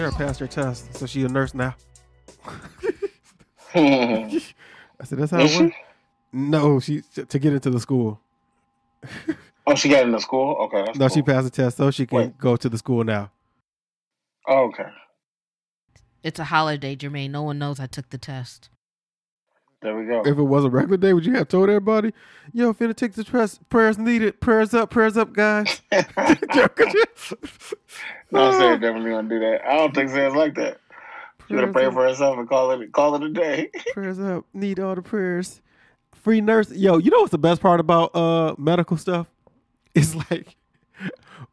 Sarah passed her test, so she's a nurse now. I said, that's how it works? No, she to get into the school. Oh, she got into the school? Okay. That's no, cool. She passed the test, so she can go to the school now. Oh, okay. It's a holiday, Jermaine. No one knows I took the test. There we go. If it was a regular day, would you have told everybody, yo, finna take the test. Prayers needed. Prayers up, guys. No, Sarah definitely gonna do that. I don't think Sarah's like that. She's gonna pray for herself and call it a day. Prayers up. Need all the prayers. Free nurse. Yo, you know what's the best part about medical stuff? It's like,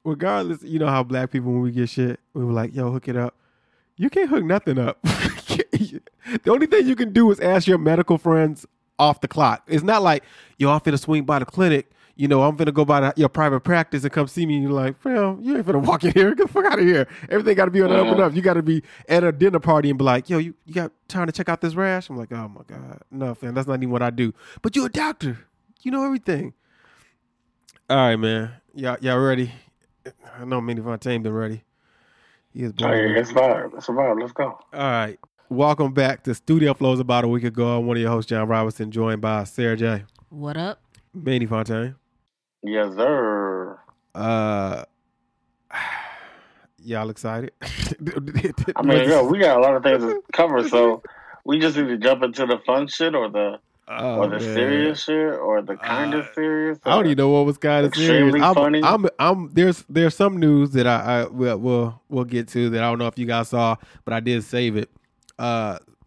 regardless, you know how black people, when we get shit, we were like, yo, hook it up. You can't hook nothing up. The only thing you can do is ask your medical friends off the clock. It's not like, yo, I'm finna swing by the clinic. You know, I'm finna go by your private practice and come see me. And you're like, well, you ain't finna walk in here. Get the fuck out of here. Everything got to be on the open up. You got to be at a dinner party and be like, yo, you got time to check out this rash? I'm like, oh, my God. No, fam, that's not even what I do. But you're a doctor. You know everything. All right, man. Y'all ready? I know Manny Fontaine been ready. He is boring. It's vibe. It's a vibe. Let's go. All right. Welcome back to Studio Flows. About a week ago, I'm one of your hosts, John Robinson, joined by Sarah J. What up? Manny Fontaine. Yes, sir. Y'all excited? I mean, yo, we got a lot of things to cover, so we just need to jump into the fun shit or the serious shit or the kind of serious. I don't even know what was kind of serious. Funny. There's some news that we'll get to that I don't know if you guys saw, but I did save it.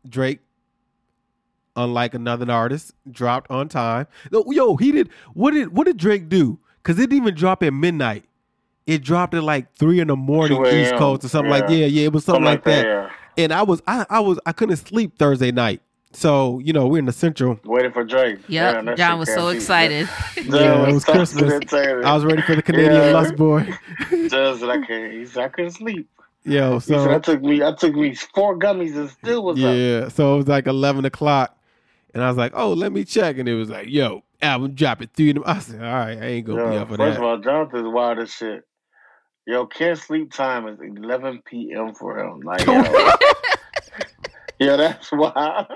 Drake, unlike another artist, dropped on time. Yo, he did. What did Drake do? Because it didn't even drop at midnight. It dropped at like 3 a.m. East Coast or something. It was something like that. Yeah. And I couldn't sleep Thursday night. So, you know, we're in the central. Waiting for Drake. Yep. Yeah, John was so excited. Yeah, it was Christmas. I was ready for the Canadian Lust Boy. Just like I couldn't sleep. Yo, so he said, I took me 4 gummies and still was up. Yeah, so it was like 11 o'clock, and I was like, oh, let me check, and it was like, yo, album drop at 3 in the morning. I said, all right, I ain't gonna be up for that. First of all, Jonathan's wild as shit. Yo, can't sleep time is 11 p.m. for him. Like, yo, that's wild.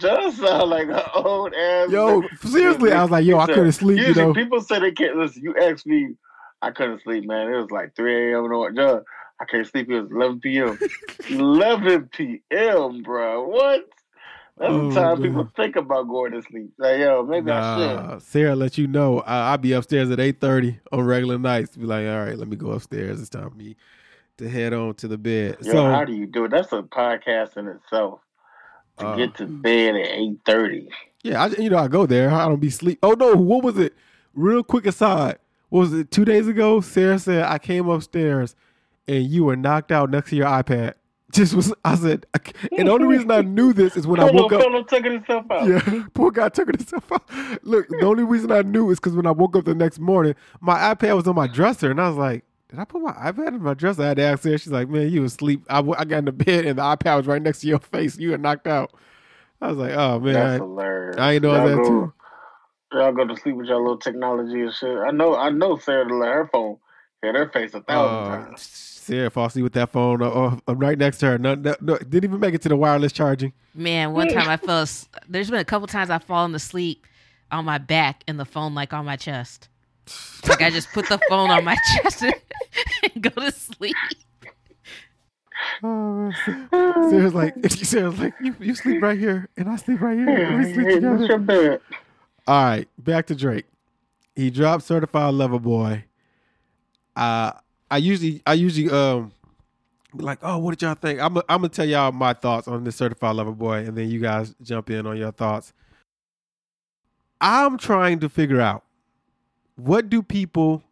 John sound like an old ass. Yo, seriously, I was like, yo, I couldn't sleep. Usually, people say they can't listen. You asked me, I couldn't sleep, man. It was like 3 a.m. in the morning. John, I can't sleep. It was 11 p.m. 11 p.m., bro. What? That's the time people think about going to sleep. Like, yo, maybe I should. Sarah, let you know, I'll be upstairs at 8:30 on regular nights. Be like, all right, let me go upstairs. It's time for me to head on to the bed. Yo, so, how do you do it? That's a podcast in itself. To get to bed at 8:30. Yeah, I go there. I don't be sleep. Oh, no. What was it? Real quick aside. What was it? 2 days ago, Sarah said, I came upstairs and you were knocked out next to your iPad. And the only reason I knew this is when I woke up. Polo took himself out. Yeah, poor guy took himself out. Look, the only reason I knew is because when I woke up the next morning, my iPad was on my dresser, and I was like, did I put my iPad in my dresser? I had to ask her. She's like, man, you was asleep. I got in the bed, and the iPad was right next to your face. You were knocked out. I was like, oh, man. That's hilarious. I ain't know that, too. Y'all go to sleep with y'all little technology and shit. I know Sarah to let her phone hit her face 1,000 times. Sarah falls asleep with that phone right next to her. No, didn't even make it to the wireless charging. Man, one time I fell asleep. There's been a couple times I've fallen asleep on my back and the phone like on my chest. Like I just put the phone on my chest and go to sleep. Sarah's like, you sleep right here and I sleep right here. We sleep together. All right, back to Drake. He dropped Certified Lover Boy. I usually be like, oh, what did y'all think? I'm gonna tell y'all my thoughts on this Certified Lover Boy, and then you guys jump in on your thoughts. I'm trying to figure out, what do people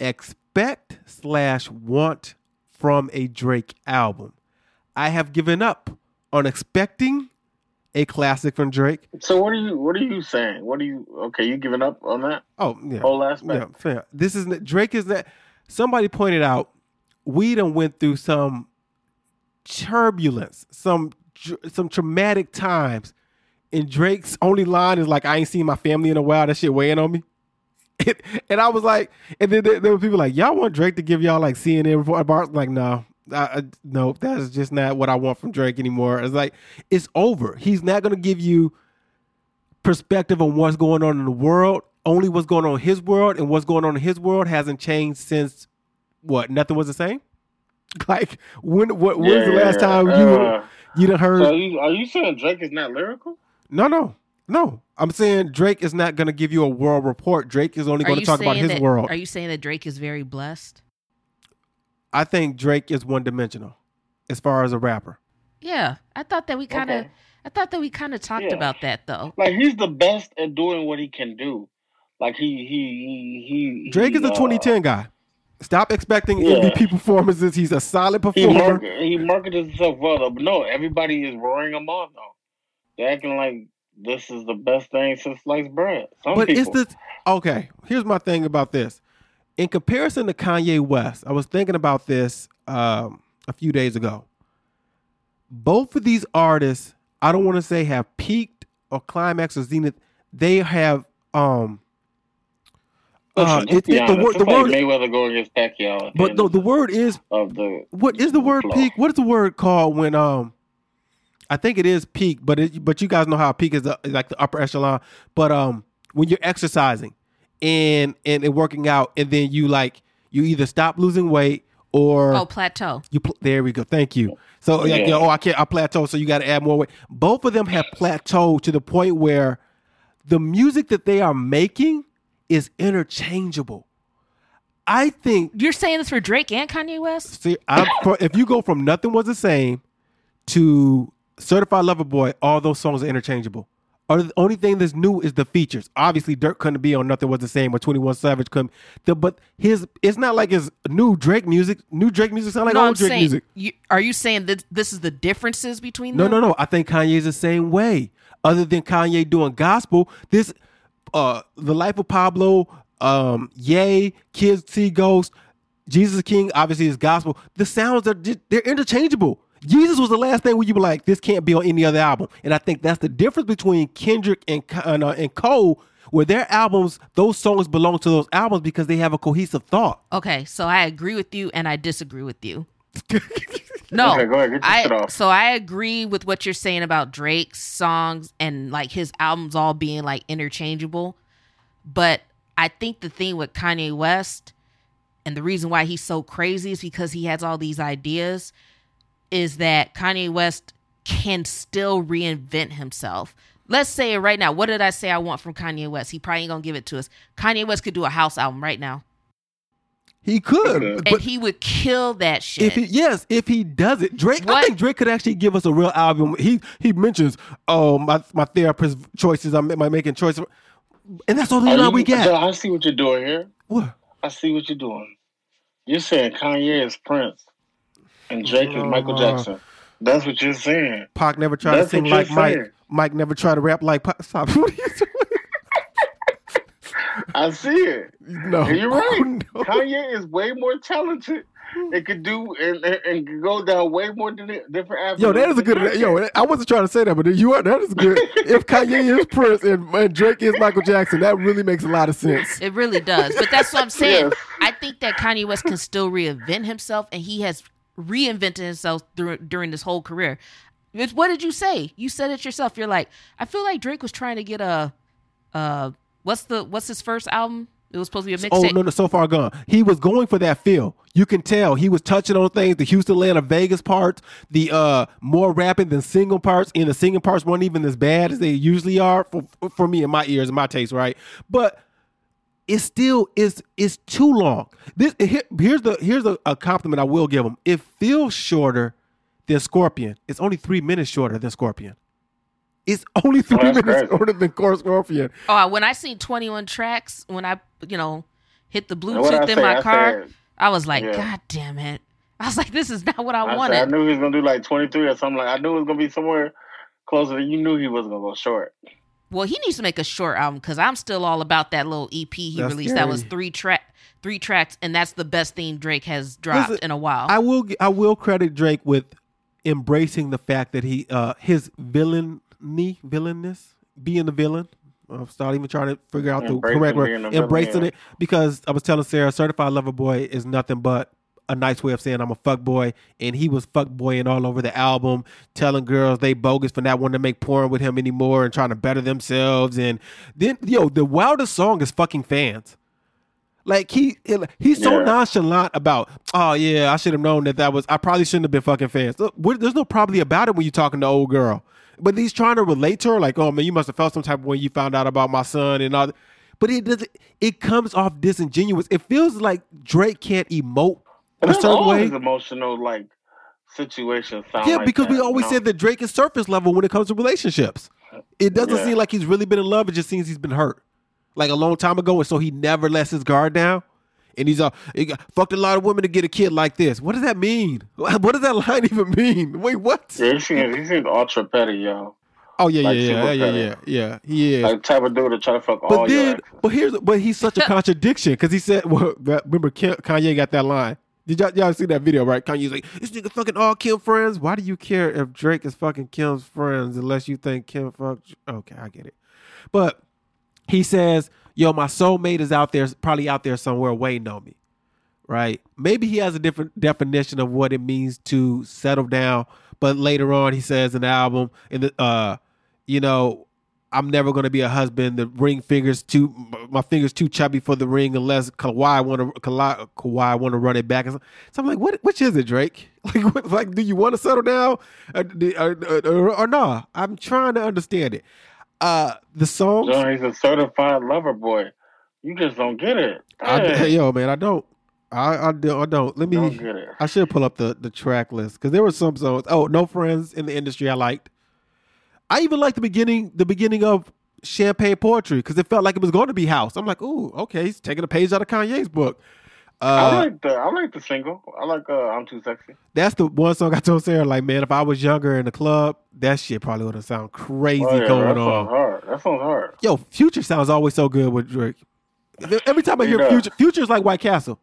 expect / want from a Drake album? I have given up on expecting a classic from Drake. So what are you saying? You giving up on that? Oh, yeah. Whole aspect. Yeah, this is Drake is that. Somebody pointed out, we done went through some turbulence, some traumatic times, and Drake's only line is like, I ain't seen my family in a while, that shit weighing on me. And I was like, and then there were people like, y'all want Drake to give y'all like CNN report? Like, no, No, that's just not what I want from Drake anymore. It's like, it's over. He's not going to give you perspective on what's going on in the world, only what's going on in his world, and what's going on in his world hasn't changed since, what, Nothing Was The Same? Like, when's the last time you done heard... So are you saying Drake is not lyrical? No. I'm saying Drake is not going to give you a world report. Drake is only going to talk about his world. Are you saying that Drake is very blessed? I think Drake is one-dimensional as far as a rapper. Yeah, I thought that we kind of talked about that though. Like, he's the best at doing what he can do. Like he Drake is a 2010 guy. Stop expecting MVP performances. He's a solid performer. He marketed himself well though. But no, everybody is roaring him on though. They're acting like this is the best thing since sliced bread. Here's my thing about this. In comparison to Kanye West, I was thinking about this a few days ago. Both of these artists, I don't want to say have peaked or climaxed or zenith. They have It's like Mayweather going against Pacquiao. But the word is what is the word flow. Peak? What is the word called when I think it is peak, but you guys know how peak is like the upper echelon. But when you're exercising and working out, and then you either stop losing weight or plateau. There we go. Thank you. So I plateau. So you got to add more weight. Both of them have plateaued to the point where the music that they are making is interchangeable. I think you're saying this for Drake and Kanye West. See, if you go from Nothing Was The Same to Certified Lover Boy, all those songs are interchangeable. The only thing that's new is the features. Obviously, Dirk couldn't be on Nothing Was The Same, or 21 Savage couldn't. But it's not like it's new Drake music. New Drake music sounds like old Drake music. Are you saying that this is the differences between them? No. I think Kanye's the same way. Other than Kanye doing gospel, this The Life of Pablo, Yay, Kids See Ghosts, Jesus King, obviously is gospel. The sounds are they're interchangeable. Jesus was the last thing where you were like, this can't be on any other album. And I think that's the difference between Kendrick and Cole, where their albums, those songs belong to those albums because they have a cohesive thought. Okay, so I agree with you and I disagree with you. No, okay, go ahead, get your shit off. So I agree with what you're saying about Drake's songs and like his albums all being like interchangeable. But I think the thing with Kanye West and the reason why he's so crazy is because he has all these ideas is that Kanye West can still reinvent himself. Let's say it right now. What did I say I want from Kanye West? He probably ain't going to give it to us. Kanye West could do a house album right now. He could. And he would kill that shit. If he does it. Drake, I think Drake could actually give us a real album. He mentions, my therapist choices. I'm making choices. And that's all the line we got. I see what you're doing here. What? I see what you're doing. You're saying Kanye is Prince. And Drake is Michael Jackson. That's what you're saying. Pac never tried to sing like Mike. Mike never tried to rap like Pac. Stop. What are you doing? I see it. No. You're right. Oh, no. Kanye is way more talented. It could do and could go down way more different avenues. Yo, that is a good. Yo, I wasn't trying to say that, but you are. That is good. If Kanye is Prince and Drake is Michael Jackson, that really makes a lot of sense. It really does. But that's what I'm saying. Yes. I think that Kanye West can still reinvent himself, and he has reinvented himself during this whole career. What did you say? You said it yourself. You're like, I feel like Drake was trying to get what's his first album? It was supposed to be a mixtape. Oh, no, So Far Gone. He was going for that feel. You can tell he was touching on things, the Houston, Atlanta, Vegas parts, the more rapping than single parts, and the singing parts weren't even as bad as they usually are for me in my ears, in my taste, right? But it still is too long. Here's a compliment I will give him. It feels shorter than Scorpion. It's only 3 minutes shorter than Scorpion. It's only 3 minutes shorter than Scorpion. Oh, when I seen 21 tracks, when I hit the Bluetooth in my car, I was like, God damn it! I was like, this is not what I wanted. I knew he was gonna do like 23 or something. Like I knew it was gonna be somewhere closer. You knew he was gonna go short. Well, he needs to make a short album because I'm still all about that little EP he released. Scary. That was three tracks, and that's the best thing Drake has dropped in a while. I will credit Drake with embracing the fact that he his villainness, being the villain. I'm starting even trying to figure out the correct word. Embracing it, because I was telling Sarah, Certified Lover Boy is nothing but a nice way of saying I'm a fuckboy, and he was fuckboying all over the album, telling girls they bogus for not wanting to make porn with him anymore and trying to better themselves. And then, yo, the wildest song is fucking Fans. Like he's so nonchalant about, oh yeah, I should have known that I probably shouldn't have been fucking Fans. Look, there's no probably about it when you're talking to old girl, but he's trying to relate to her like, oh man, you must have felt some type of way you found out about my son and all that. But it doesn't. It comes off disingenuous. It feels like Drake can't emote a certain way. Emotional like situations. Yeah, like because we always said that Drake is surface level when it comes to relationships. It doesn't seem like he's really been in love. It just seems he's been hurt, like a long time ago, and so he never lets his guard down. And he's all, he fucked a lot of women to get a kid like this. What does that mean? What does that line even mean? Wait, what? Yeah, he seems ultra petty, yo. Oh yeah, like yeah. He is like type of dude to try to fuck but all then, your exes. But he's such a contradiction because he said, well, remember Kanye got that line. Did y'all see that video, right? Kanye's like, this nigga fucking all Kim friends. Why do you care if Drake is fucking Kim's friends unless you think Kim fucked? Okay, I get it. But he says, yo, my soulmate is out there, probably out there somewhere waiting on me, right? Maybe he has a different definition of what it means to settle down. But later on, he says in the album, I'm never going to be a husband. The ring fingers my fingers too chubby for the ring unless Kawhi want to run it back. So I'm like, which is it, Drake? Like, do you want to settle down or no? I'm trying to understand it. The song. No, he's a certified lover boy. You just don't get it. I don't. Let me. Don't get it. I should pull up the track list because there were some songs. Oh, No Friends in the Industry. I liked. I even liked the beginning of Champagne Poetry because it felt like it was going to be house. I'm like, ooh, okay, he's taking a page out of Kanye's book. I like the single. I like I'm Too Sexy. That's the one song I told Sarah, like, man, if I was younger in the club, that shit probably would have sound crazy going on. That sounds hard. Yo, Future sounds always so good with Drake. Every time I hear Future's like White Castle.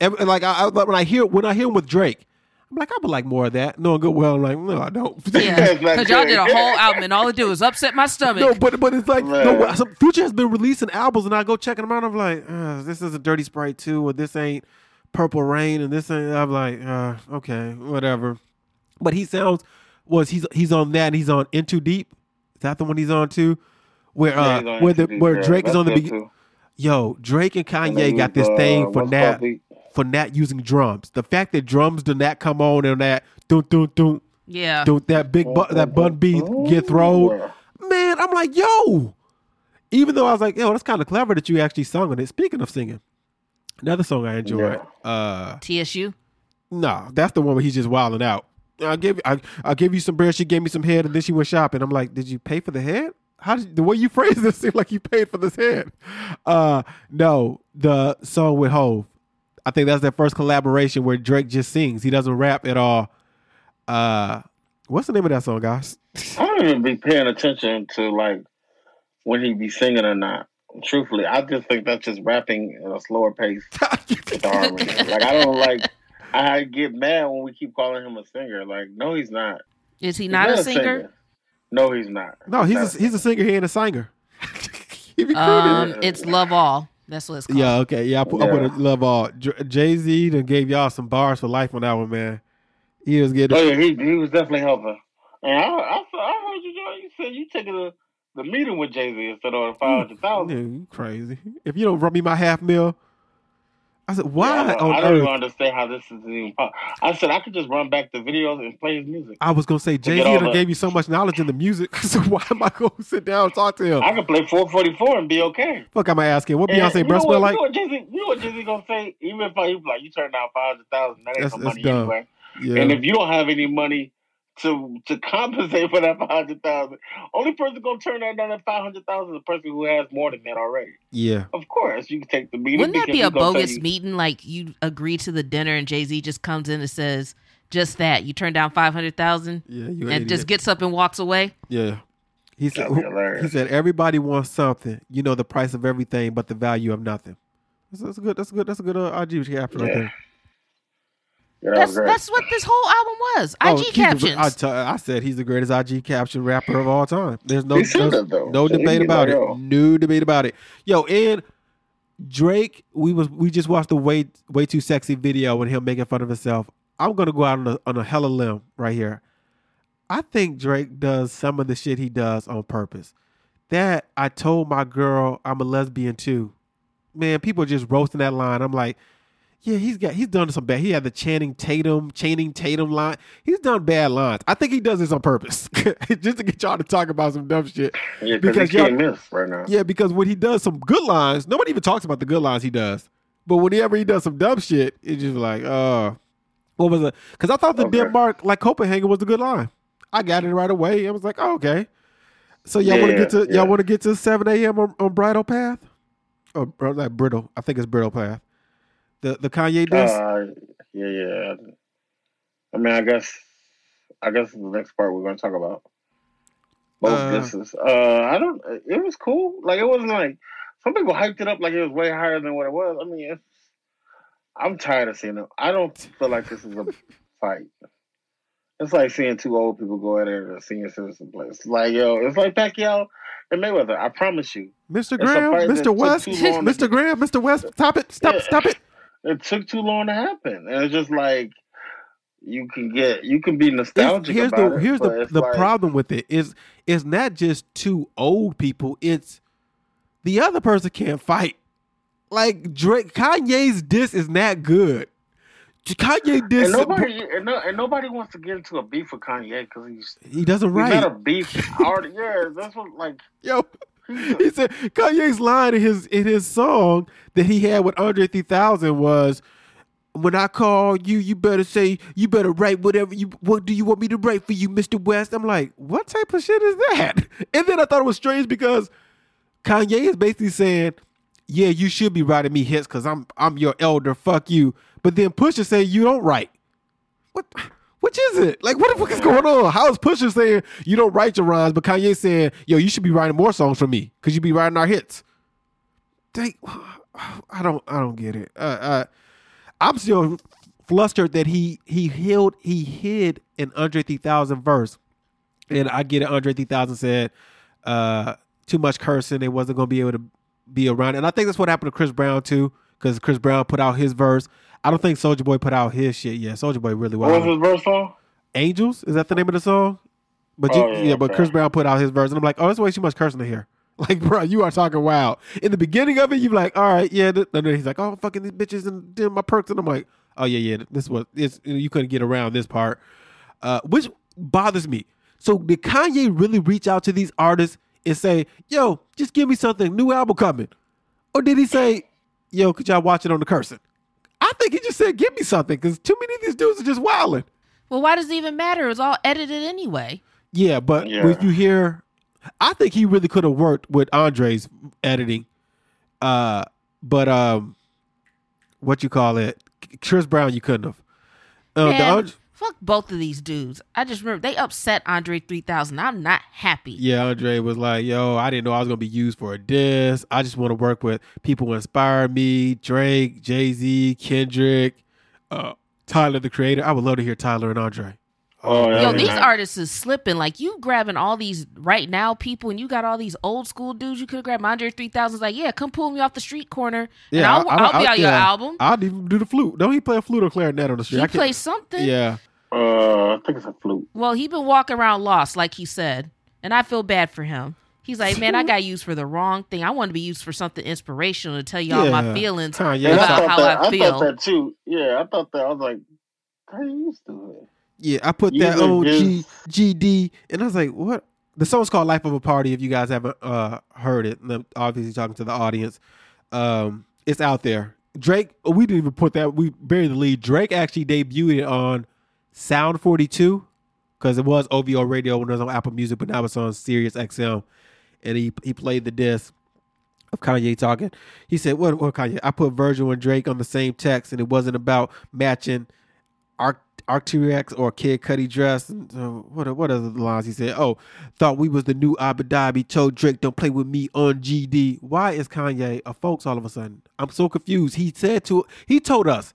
When I hear him with Drake, I'm like, I would like more of that. Knowing good well, I'm like, no, I don't. Yeah, because y'all did a whole album and all it did was upset my stomach. No, but it's like, Future has been releasing albums and I go checking them out. I'm like, this isn't Dirty Sprite 2 or this ain't Purple Rain and this ain't. I'm like, okay, whatever. But he sounds he's on that and he's on In Too Deep. Is that the one he's on too? Where Drake is on the beginning. Yo, Drake and Kanye got this thing for not using drums. The fact that drums do not come on and that that bun beat get thrown. Man, I'm like, yo. Even though I was like, yo, that's kind of clever that you actually sung on it. Speaking of singing, another song I enjoyed. Yeah. TSU? No, that's the one where he's just wilding out. I'll give you some bread, she gave me some head, and then she went shopping. I'm like, did you pay for the head? The way you phrase this seemed like you paid for this head. No, the song with Hov. I think that's their first collaboration where Drake just sings. He doesn't rap at all. What's the name of that song, guys? I don't even be paying attention to like when he be singing or not. Truthfully, I just think that's just rapping at a slower pace. Like I get mad when we keep calling him a singer. Like, no, he's not. Is he not a singer? No, he's not. No, he's a singer here and a singer. It's Love All. That's what it's called. Yeah, okay. Yeah, I put a Love All. Jay-Z done gave y'all some bars for life on that one, man. He was getting... Oh, yeah, he was definitely helping. And I heard you said you taking the meeting with Jay-Z instead of the 500,000. Yeah, you crazy. If you don't run me my $500,000... I said, why? Yeah, I don't even understand how this is even possible. I said, I could just run back the videos and play his music. I was going to say, Jay-Z gave you so much knowledge in the music, so why am I going to sit down and talk to him? I can play 444 and be okay. Fuck, I'm asking. What Beyonce breath smell like? You know what Jay-Z going to say? Even if he's like, you turned down $500,000, that ain't no money anyway. Yeah. And if you don't have any money to compensate for that $500,000, only person going to turn that down at $500,000 is the person who has more than that already. Yeah. Of course, you can take the meeting. Wouldn't that be a bogus meeting? Like, you agree to the dinner and Jay-Z just comes in and says, just that, you turn down $500,000 and just gets up and walks away? Yeah. He said, everybody wants something. You know the price of everything, but the value of nothing. That's a good IG caption right there. Yeah, that's what this whole album was. IG captions. I said he's the greatest IG caption rapper of all time. There's no debate about it. No debate about it. Yo, and Drake, we just watched the way too sexy video with him making fun of himself. I'm gonna go out on a hella limb right here. I think Drake does some of the shit he does on purpose. That I told my girl I'm a lesbian too. Man, people are just roasting that line. I'm like, yeah, he's done some bad. He had the Channing Tatum line. He's done bad lines. I think he does this on purpose just to get y'all to talk about some dumb shit. Yeah, because he can't miss right now. Yeah, because when he does some good lines, nobody even talks about the good lines he does. But whenever he does some dumb shit, it's just like, what was it? Because I thought the Denmark, like Copenhagen, was a good line. I got it right away. I was like, oh, okay. So y'all want to get to 7 a.m. on Bridal Path, or like Brittle? I think it's Brittle Path. The Kanye diss? Yeah. I mean, I guess the next part we're going to talk about. Both disses. It was cool. Like, it wasn't like, some people hyped it up like it was way higher than what it was. I mean, I'm tired of seeing it. I don't feel like this is a fight. It's like seeing two old people go at it at a senior citizen place. Like, yo, it's like Pacquiao and Mayweather. I promise you. Mr. Graham, Mr. West, stop it. Stop it. It took too long to happen. And it's just like, you can be nostalgic about it. Here's the problem with it. It's not just two old people. It's the other person can't fight. Like, Kanye's diss is not good. Kanye diss. And nobody wants to get into a beef with Kanye because he doesn't write. He's not a beef artist. Yeah, that's what, like... Yo, he said Kanye's line in his song that he had with Andre 3000 was, "When I call you, you better write whatever you. What do you want me to write for you, Mr. West?" I'm like, what type of shit is that? And then I thought it was strange because Kanye is basically saying, "Yeah, you should be writing me hits because I'm your elder. Fuck you." But then Pusha said, "You don't write." What? Which is it? Like, what the fuck is going on? How is Pusha saying you don't write your rhymes, but Kanye saying, "Yo, you should be writing more songs for me because you be writing our hits"? Dang, I don't get it. I'm still flustered that he hid an Andre 3000 verse, and I get it. Andre 3000 said too much cursing; they wasn't gonna be able to be around, and I think that's what happened to Chris Brown too. Because Chris Brown put out his verse. I don't think Soulja Boy put out his shit yet. Soulja Boy really wild. What was his verse song? Angels? Is that the name of the song? But but Chris Brown put out his verse. And I'm like, oh, there's way too much cursing in here. Like, bro, you are talking wild. In the beginning of it, you're like, all right, yeah. And then he's like, oh, I'm fucking these bitches and doing my perks. And I'm like, oh, yeah. This was, you couldn't get around this part. Which bothers me. So did Kanye really reach out to these artists and say, yo, just give me something. New album coming. Or did he say, yo, could y'all watch it on the cursing? I think he just said, give me something, because too many of these dudes are just wilding. Well, why does it even matter? It's all edited anyway. Yeah, but when you hear, I think he really could have worked with Andre's editing. But what you call it? Chris Brown, you couldn't have. Fuck both of these dudes. I just remember they upset Andre 3000. I'm not happy. Yeah, Andre was like, yo, I didn't know I was going to be used for a diss. I just want to work with people who inspire me. Drake, Jay-Z, Kendrick, Tyler, the Creator. I would love to hear Tyler and Andre. Oh, yo, these artists is slipping. Like, you grabbing all these right now people and you got all these old school dudes you could have grabbed. Andre 3000's like, yeah, come pull me off the street corner and I'll be on your album. I'd even do the flute. Don't he play a flute or clarinet on the street? He plays something. Yeah. I think it's a flute. Well, he been walking around lost, like he said, and I feel bad for him. He's like, man, I got used for the wrong thing. I want to be used for something inspirational to tell y'all my feelings about how I feel. I thought that too. Yeah, I thought that. I was like, how are you used to it? Yeah, I put that on GD, and I was like, what? The song's called Life of a Party, if you guys haven't heard it. And I'm obviously talking to the audience. It's out there. Drake, we didn't even put that. We buried the lead. Drake actually debuted it on Sound 42 because it was OVO radio when it was on Apple Music, but now it's on Sirius XM. And he played the disc of Kanye talking. He said, what Kanye? I put Virgil and Drake on the same text, and it wasn't about matching Arc'teryx or Kid Cudi dress. What other lines he said? Oh, thought we was the new Abu Dhabi. Told Drake, don't play with me on GD. Why is Kanye a folks all of a sudden? I'm so confused. He told us.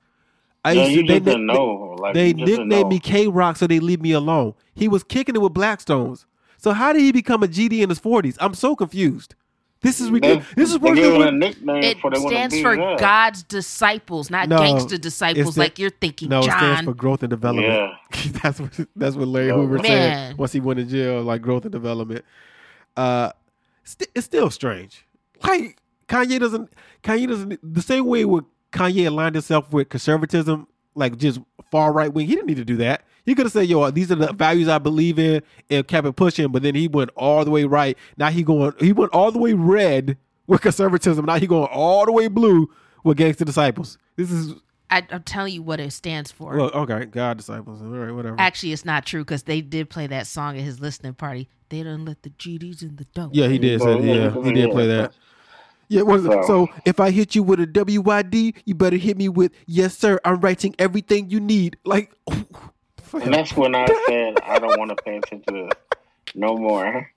They nicknamed me K-Rock, so they leave me alone. He was kicking it with Blackstones. So how did he become a GD in his 40s? I'm so confused. This is what a nickname it for stands for real. God's disciples, not Gangsta Disciples, like you're thinking. No, John. It stands for growth and development. Yeah. that's what Larry Hoover said once he went to jail, like growth and development. It's still strange. Like Kanye doesn't the same way with Kanye aligned himself with conservatism, like just far right wing. He didn't need to do that. He could have said, "Yo, these are the values I believe in," and kept it pushing. But then he went all the way right. Now he went all the way red with conservatism. Now he going all the way blue with Gangsta Disciples. This is. I'll tell you what it stands for. Well, okay, God Disciples. All right, whatever. Actually, it's not true because they did play that song at his listening party. They done let the GDs in the dough. Yeah, he did. He did play that. Yeah, so if I hit you with a WYD, you better hit me with yes, sir. I'm writing everything you need. Like, and that's when I said I don't want to pay attention to this no more.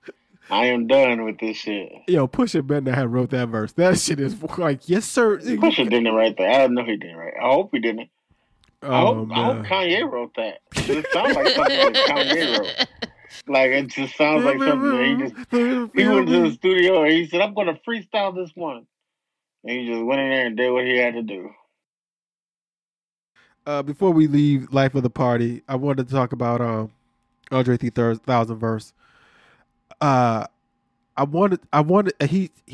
I am done with this shit. Yo, Pusha Bender had wrote that verse. That shit is like yes, sir. Pusha didn't write that. I know he didn't write. I hope he didn't. I hope Kanye wrote that. It sounds like something that Kanye wrote. Like it just sounds like something that he went to the studio and he said, "I'm gonna freestyle this one," and he just went in there and did what he had to do. Before we leave Life of the Party, I wanted to talk about Andre 3000 verse. He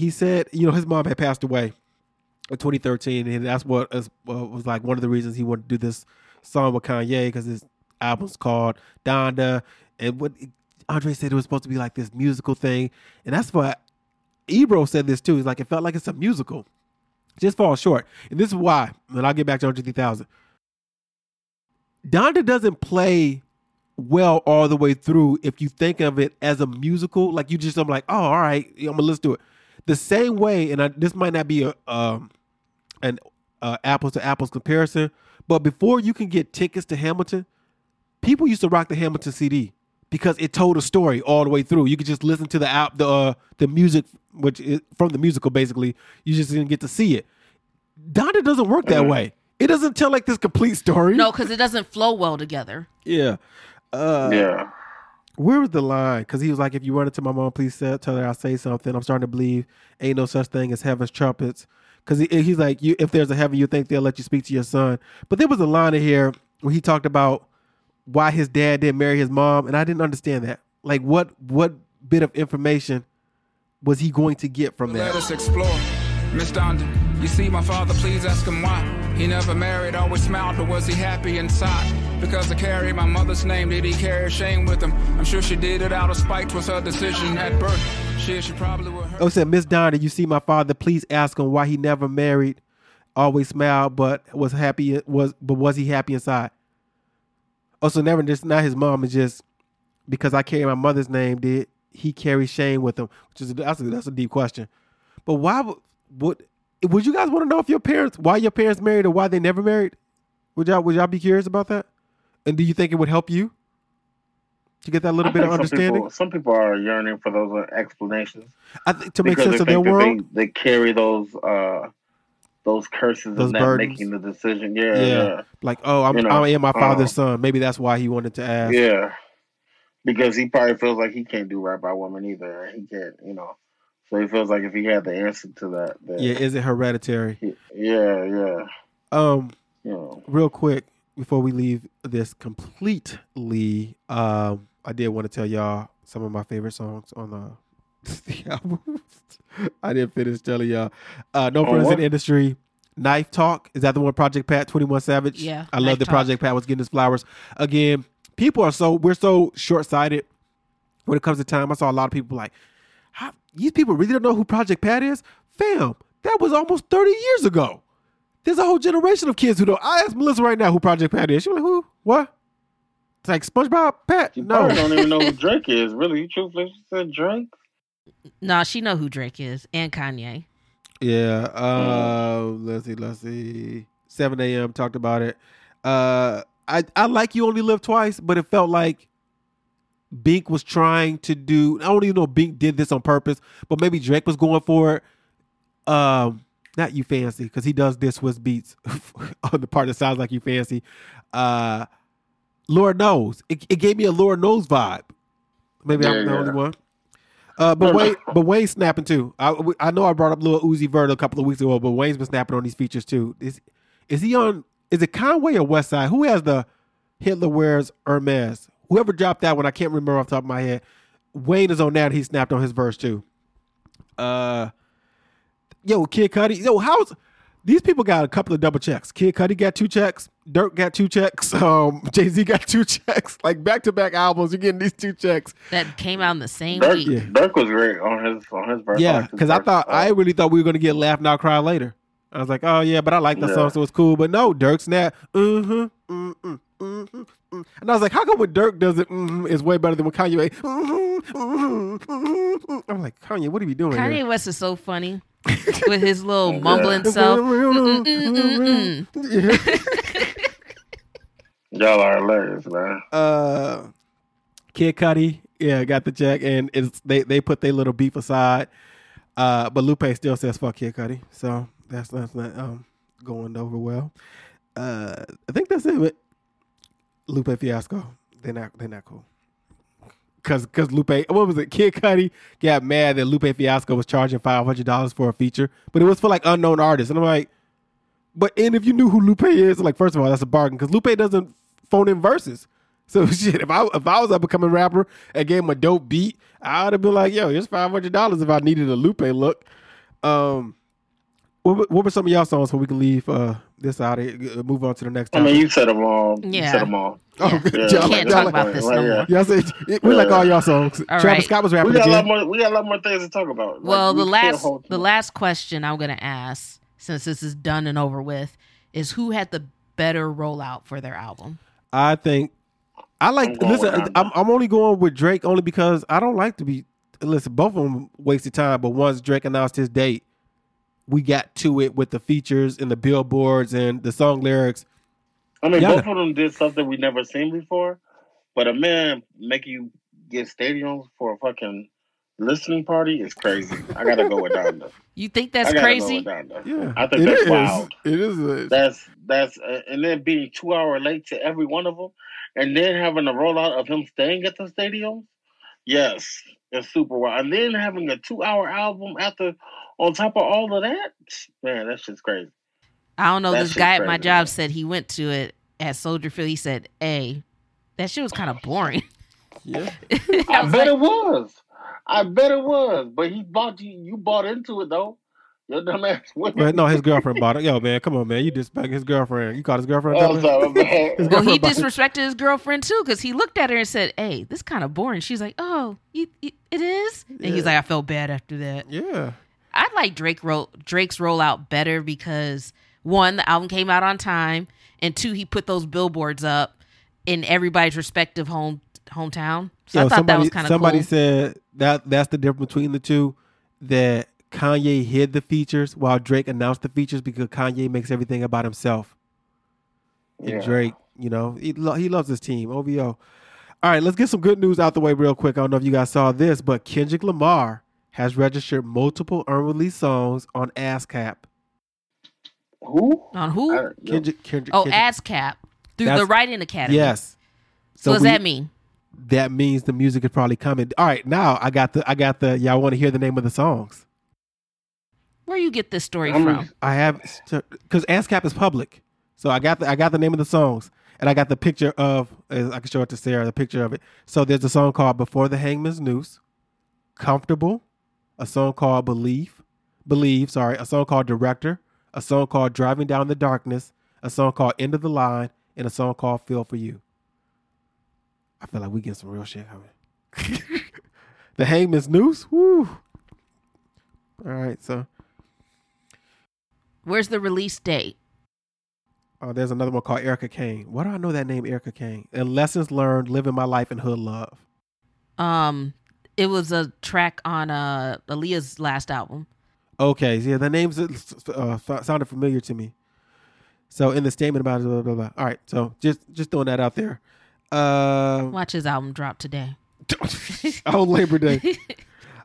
said, you know, his mom had passed away in 2013, and that's what was like one of the reasons he wanted to do this song with Kanye, because his album's called Donda. And what Andre said, it was supposed to be like this musical thing. And that's why Ebro said this too. He's like, it felt like it's a musical. Just falls short. And this is why, and I'll get back to Andre 3000. Donda doesn't play well all the way through if you think of it as a musical. Like you just, I'm like, oh, all right, I'm going to listen to it. The same way, and this might not be an apples to apples comparison, but before you can get tickets to Hamilton, people used to rock the Hamilton CD. Because it told a story all the way through. You could just listen to the music, which is from the musical, basically. You just didn't get to see it. Donda doesn't work that way. It doesn't tell like this complete story. No, because it doesn't flow well together. Yeah. Where was the line? Because he was like, if you run into my mom, please tell her I'll say something. I'm starting to believe ain't no such thing as heaven's trumpets. Because he's like, if there's a heaven, you think they'll let you speak to your son. But there was a line in here where he talked about why his dad didn't marry his mom, and I didn't understand that. Like, what bit of information was he going to get from that? Let us explore. Miss Donda, you see my father, please ask him why. He never married, always smiled, but was he happy inside? Because I carry my mother's name, did he carry shame with him? I'm sure she did it out of spite, was her decision at birth. She probably would hurt. Oh, said, Miss Donda, you see my father, please ask him why he never married, always smiled, but was he happy inside? Also, never just not his mom is just because I carry my mother's name. Did he carry shame with him? Which is that's a deep question. But why would you guys want to know if your parents why your parents married or why they never married? Would y'all be curious about that? And do you think it would help you to get that little bit of understanding? Some people are yearning for those explanations. I think to make sense of their world, they carry those curses and that burdens. Making the decision. Yeah. Like, oh, I am my father's son. Maybe that's why he wanted to ask. Yeah. Because he probably feels like he can't do right by women either. He can't, so he feels like if he had the answer to that. Is it hereditary? Yeah. Real quick, before we leave this completely, I did want to tell y'all some of my favorite songs on the album. I didn't finish telling y'all. No Friends in Industry. Knife Talk. Is that the one Project Pat, 21 Savage? Yeah. I love that Project Pat was getting his flowers. Again, we're so short-sighted when it comes to time. I saw a lot of people like, these people really don't know who Project Pat is? Fam, that was almost 30 years ago. There's a whole generation of kids who don't. I asked Melissa right now who Project Pat is. She was like, who? What? It's like SpongeBob? Pat? No. I don't even know who Drake is, really. You truthfully said Drake? Nah, she know who Drake is and Kanye. Yeah. Let's see. 7 a.m. talked about it. I like You Only Live Twice, but it felt like Bink was trying to do. I don't even know if Bink did this on purpose, but maybe Drake was going for it. Not You Fancy, because he does this with beats on the part that sounds like You Fancy. Lord Knows. It gave me a Lord Knows vibe. Maybe I'm the only one. But Wayne's snapping too. I know I brought up Lil Uzi Vert a couple of weeks ago, but Wayne's been snapping on these features too. Is he on? Is it Conway or Westside? Who has the Hitler Wears Hermes? Whoever dropped that one, I can't remember off the top of my head. Wayne is on that. He snapped on his verse too. Yo, Kid Cudi. Yo, how's these people got a couple of double checks? Kid Cudi got 2 checks. Dirk got 2 checks. Jay-Z got 2 checks. Like back-to-back albums, you're getting these 2 checks that came out in the same week. Yeah. Dirk was great on his verse. Yeah, because I really thought we were gonna get Laugh Now Cry Later. I was like, oh yeah, but I like that song, so it's cool. But no, Dirk snapped. And I was like, how come when Dirk does it, it's way better than when Kanye? I'm like, Kanye, what are you doing? Kanye West is so funny with his little mumbling self. Y'all are hilarious, man. Kid Cudi, got the check, and they put their little beef aside. But Lupe still says fuck Kid Cudi, so that's not going over well. I think that's it with Lupe Fiasco. They're not cool. Cause Lupe, what was it? Kid Cudi got mad that Lupe Fiasco was charging $500 for a feature, but it was for like unknown artists. And I'm like, and if you knew who Lupe is, like, first of all, that's a bargain because Lupe doesn't phone in verses. So shit, if I was an up-and-coming rapper and gave him a dope beat, I would have been like, yo, here's $500 if I needed a Lupe look. What were some of y'all songs so we can leave this out and move on to the next topic? I mean, you said them all. Yeah. You said them all. Yeah. Oh, good. Yeah. You can't talk about this no more. Y'all said, we like all y'all songs. All Travis Scott was rapping again. We got a lot more things to talk about. Well, like, the last question I'm going to ask, since this is done and over with, is who had the better rollout for their album? I think... I'm only going with Drake only because I don't like to be... Listen, both of them wasted time, but once Drake announced his date, we got to it with the features and the billboards and the song lyrics. I mean, both of them did something we never seen before, but a man making you get stadiums for a fucking listening party is crazy. I gotta go with Donda. You think that's crazy? Yeah, I think that's wild. It is. That's and then being 2 hours late to every one of them, and then having a rollout of him staying at the stadium. Yes, it's super wild. And then having a 2-hour album after. On top of all of that, man, that's just crazy. I don't know. This guy at my job said he went to it at Soldier Field. He said, hey, that shit was kind of boring. Yeah. I bet it was. But he bought you. You bought into it, though. Your dumb ass went. Man, no, his girlfriend bought it. Yo, man, come on, man. You disrespect his girlfriend. You caught his girlfriend? Oh, sorry, man. Well, he disrespected his girlfriend, too, because he looked at her and said, hey, this is kind of boring. She's like, oh, it is? And he's like, I felt bad after that. Yeah. I like Drake's rollout better because, one, the album came out on time, and two, he put those billboards up in everybody's respective hometown. So I thought that was kind of cool. Somebody said that's the difference between the two, that Kanye hid the features while Drake announced the features because Kanye makes everything about himself. Yeah. And Drake, you know, he loves his team, OVO. All right, let's get some good news out the way real quick. I don't know if you guys saw this, but Kendrick Lamar has registered multiple unreleased songs on ASCAP. Who? On who? Kendrick. ASCAP. That's the Writing Academy. Yes. So what does that mean? That means the music is probably coming. All right, now I got the y'all want to hear the name of the songs. Where you get this story from? I have, because ASCAP is public. So I got the name of the songs. And I got the picture of, I can show it to Sarah, the picture of it. So there's a song called Before the Hangman's Noose, Comfortable, a song called Believe, a song called Director, a song called Driving Down the Darkness, a song called End of the Line, and a song called Feel for You. I feel like we get some real shit coming. The Hangman's Noose? Woo. All right, so. Where's the release date? Oh, there's another one called Erica Kane. Why do I know that name, Erica Kane? And Lessons Learned, Living My Life in Hood Love. It was a track on Aaliyah's last album. Okay, yeah, the names sounded familiar to me. So in the statement about it, blah, blah, blah. All right, so just throwing that out there. Watch his album drop today. Oh, Labor Day.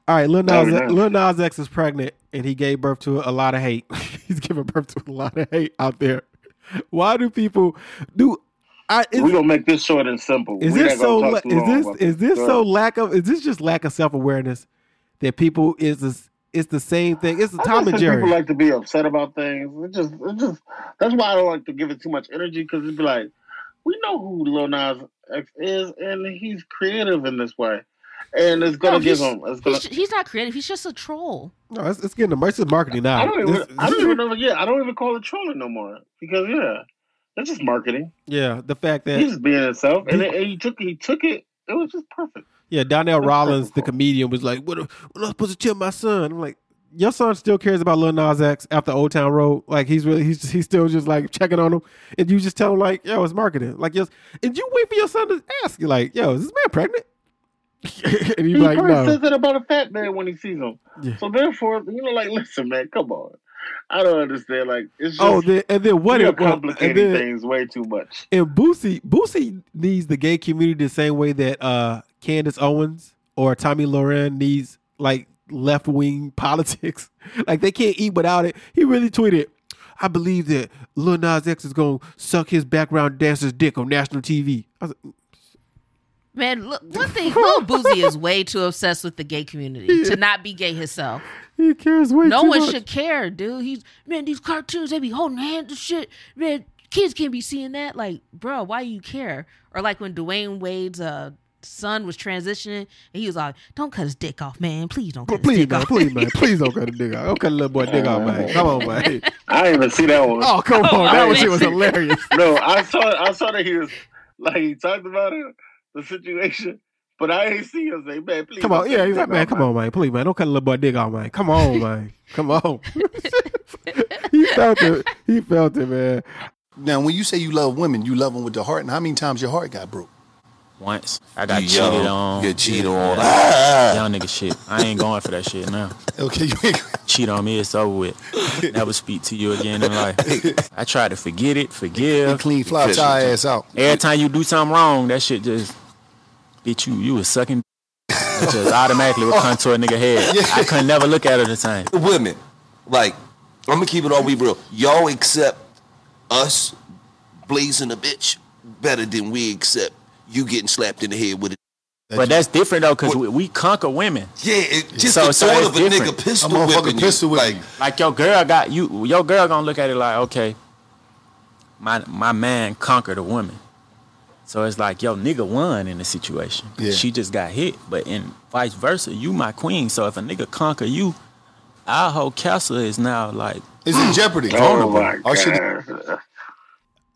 All right, Lil Nas X is pregnant, and he gave birth to a lot of hate. He's giving birth to a lot of hate out there. Why do people do... We're going to make this short and simple. Is this just lack of self-awareness? that people it's the same thing. It's the Tom and Jerry. People like to be upset about things. It just that's why I don't like to give it too much energy, because it'd be like, we know who Lil Nas X is, and he's creative in this way. And it's gonna give him. He's not creative. He's just a troll. No, it's getting immersive marketing now. I don't even know. Yeah, I don't even call it trolling no more, because it's just marketing. Yeah, the fact that he's being himself, and he took it. It was just perfect. Yeah, Donnell Rollins, the comedian, was like, "What am I supposed to tell my son?" I'm like, "Your son still cares about Lil Nas X after Old Town Road. Like he's still just like checking on him, and you just tell him like, yo, it's marketing. Like yes, and you wait for your son to ask you like, yo, is this man pregnant?" And he like, probably says that about a fat man when he sees him. Yeah. So therefore, like, listen, man, come on. I don't understand. Like, it's just complicating things way too much. And Boosie needs the gay community the same way that Candace Owens or Tommy Lauren needs like left wing politics. Like they can't eat without it. He really tweeted, "I believe that Lil Nas X is gonna suck his background dancer's dick on national TV." I was like, man, look, one thing, Lil Boosie is way too obsessed with the gay community to not be gay himself. He cares way too much. No one should care, dude. These cartoons, they be holding hands and shit. Man, kids can't be seeing that. Like, bro, why you care? Or like when Dwayne Wade's son was transitioning, and he was like, "Don't cut his dick off, man. Please don't cut his dick off. Please, man. Please don't cut his dick off. Don't cut the little boy dick off, man. Come on, man." I didn't even see that one. Oh, come on. That one shit was hilarious. No, I saw that he was, like, he talked about it. The situation, but I ain't see him say, "Man, please." Come on, yeah, he's like, "Man, come on, man, please, man, don't cut a little boy dick off, man. Come on, man, come on." He felt it, man. Now, when you say you love women, you love them with the heart, and how many times your heart got broke? Once. I got cheated on. You cheated on. Young nigga shit. I ain't going for that shit now. Okay. Cheat on me, it's over with. Never speak to you again in life. I try to forget it, forgive. And clean flop your ass out. Every time you do something wrong, that shit just, bitch, you was sucking. It just automatically would come to a nigga head. Yeah. I could never look at her the same. Women, like, I'm going to keep it all we real. Y'all accept us blazing a bitch better than we accept you getting slapped in the head with it. But that's different, though, because we conquer women. Yeah, just the thought of a nigga pistol whipping you. Like your girl got you. Your girl going to look at it like, okay, my man conquered a woman. So it's like, yo, nigga won in the situation. Yeah. She just got hit. But in vice versa, you my queen. So if a nigga conquer you, our whole castle is now like... It's in jeopardy. Oh, my God.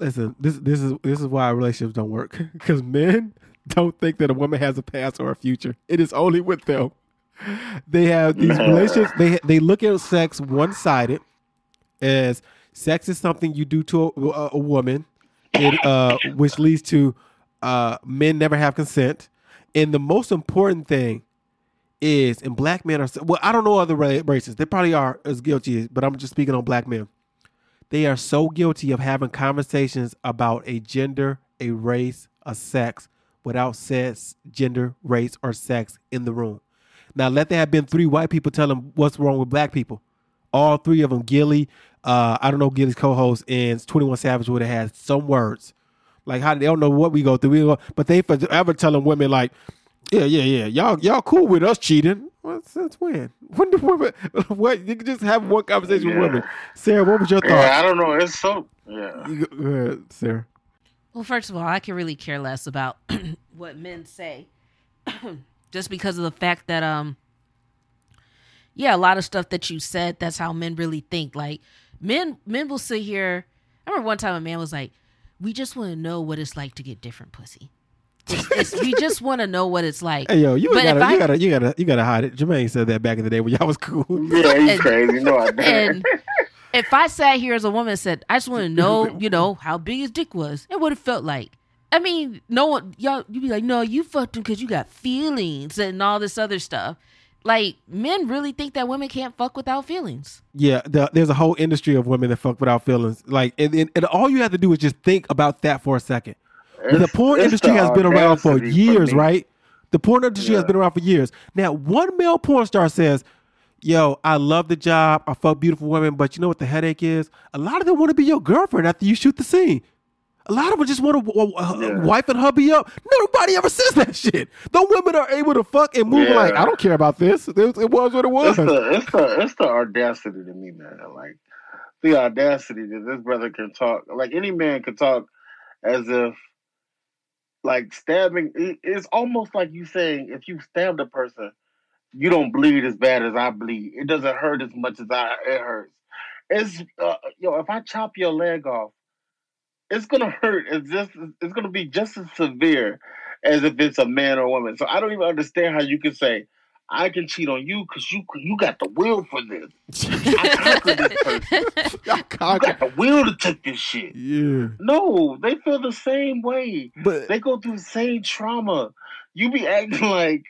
Listen, this is why relationships don't work, because men don't think that a woman has a past or a future. It is only with them. They have these relationships. They look at sex one-sided, as sex is something you do to a woman, which leads to men never have consent. And the most important thing is, and black men are, well, I don't know other races. They probably are as guilty, but I'm just speaking on black men. They are so guilty of having conversations about a gender, a race, a sex without sex, gender, race, or sex in the room. Now, let there have been three white people tell them what's wrong with black people. All three of them, Gilly, I don't know Gilly's co-host, and 21 Savage would have had some words. Like, how they don't know what we go through. But they forever telling women like, yeah, y'all cool with us cheating. Well, since when? When do women? What, you can just have one conversation with women. Sarah, what was your thought? Yeah, I don't know. It's so Go ahead, Sarah. Well, first of all, I can really care less about what men say, just because of the fact that a lot of stuff that you said, that's how men really think. Like men will sit here. I remember one time a man was like, "We just want to know what it's like to get different pussy." We just want to know what it's like. Hey, yo, you gotta hide it. Jermaine said that back in the day when y'all was cool. Yeah, he's crazy. No, I didn't. If I sat here as a woman and said, I just want to know, how big his dick was and what it felt like. I mean, no one, y'all, you'd be like, no, you fucked him because you got feelings and all this other stuff. Like, men really think that women can't fuck without feelings. Yeah, there's a whole industry of women that fuck without feelings. Like, and all you have to do is just think about that for a second. The porn industry has been around for years, right? The porn industry has been around for years. Now, one male porn star says, yo, I love the job. I fuck beautiful women, but you know what the headache is? A lot of them want to be your girlfriend after you shoot the scene. A lot of them just want to wife and hubby up. Nobody ever says that shit. The women are able to fuck and move like, I don't care about this. It was what it was. It's the audacity to me, man. Like, the audacity that this brother can talk. Like, any man can talk as if, like, stabbing. It's almost like you saying, if you stabbed a person, you don't bleed as bad as I bleed. It doesn't hurt as much as it hurts. It's, if I chop your leg off, it's gonna hurt. It's gonna be just as severe as if it's a man or a woman. So I don't even understand how you can say I can cheat on you because you got the will for this. I conquered this person. You got the will to take this shit. Yeah. No, they feel the same way. But they go through the same trauma. You be acting like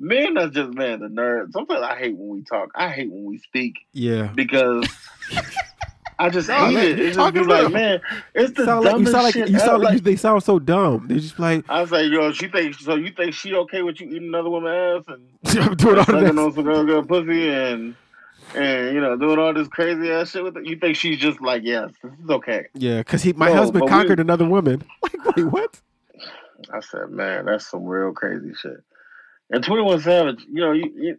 men are just man the nerds. Sometimes I hate when we talk. I hate when we speak. Yeah. Because. I just hate it. It's just be like, man, it's the dumbest shit. They sound so dumb. They're just like, I was like, yo, you think she okay with you eating another woman's ass and sucking on some girl pussy and doing all this crazy ass shit with it? You think she's just like, yes, this is okay? Yeah, because my husband conquered another woman. Like, wait, what? I said, man, that's some real crazy shit. And 21 Savage,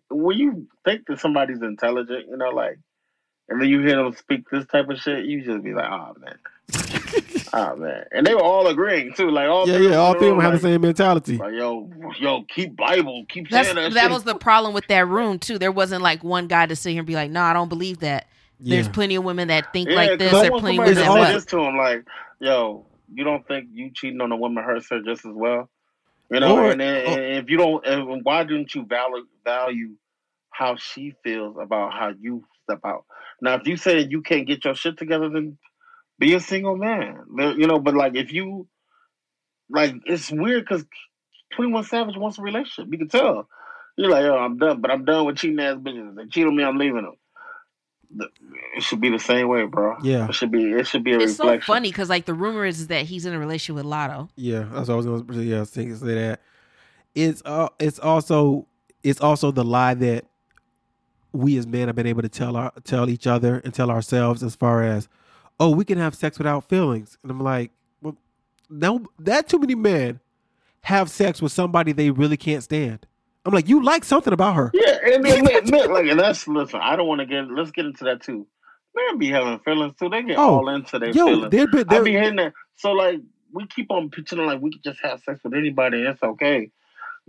when you think that somebody's intelligent, like. And then you hear them speak this type of shit, you just be like, oh, man. Oh, man. And they were all agreeing, too. Like, all three of them have the same mentality. Like, yo, keep Bible. Keep saying that shit. That was the problem with that room, too. There wasn't, like, one guy to sit here and be like, no, I don't believe that. Yeah. There's plenty of women that think like this. There's plenty of women that say this to him, like, yo, you don't think you cheating on a woman hurts her just as well? And if you don't, and why didn't you value how she feels about how you about. Now, if you say you can't get your shit together, then be a single man. But like if you like, it's weird because 21 Savage wants a relationship. You can tell. You're like, yo, I'm done, but I'm done with cheating ass bitches. They cheat on me, I'm leaving them. It should be the same way, bro. Yeah, it should be a reflection. It's so funny because like the rumor is that he's in a relationship with Lotto. Yeah, that's what I was going to say that. It's also the lie that we as men have been able to tell each other and tell ourselves as far as, oh, we can have sex without feelings. And I'm like, well, no, that too many men have sex with somebody they really can't stand. I'm like, you like something about her. Yeah, and men, like, and that's, listen, I don't want to let's get into that too. Men be having feelings too. They get all into their feelings. I be hitting that. So like, we keep on picturing like we can just have sex with anybody. It's okay.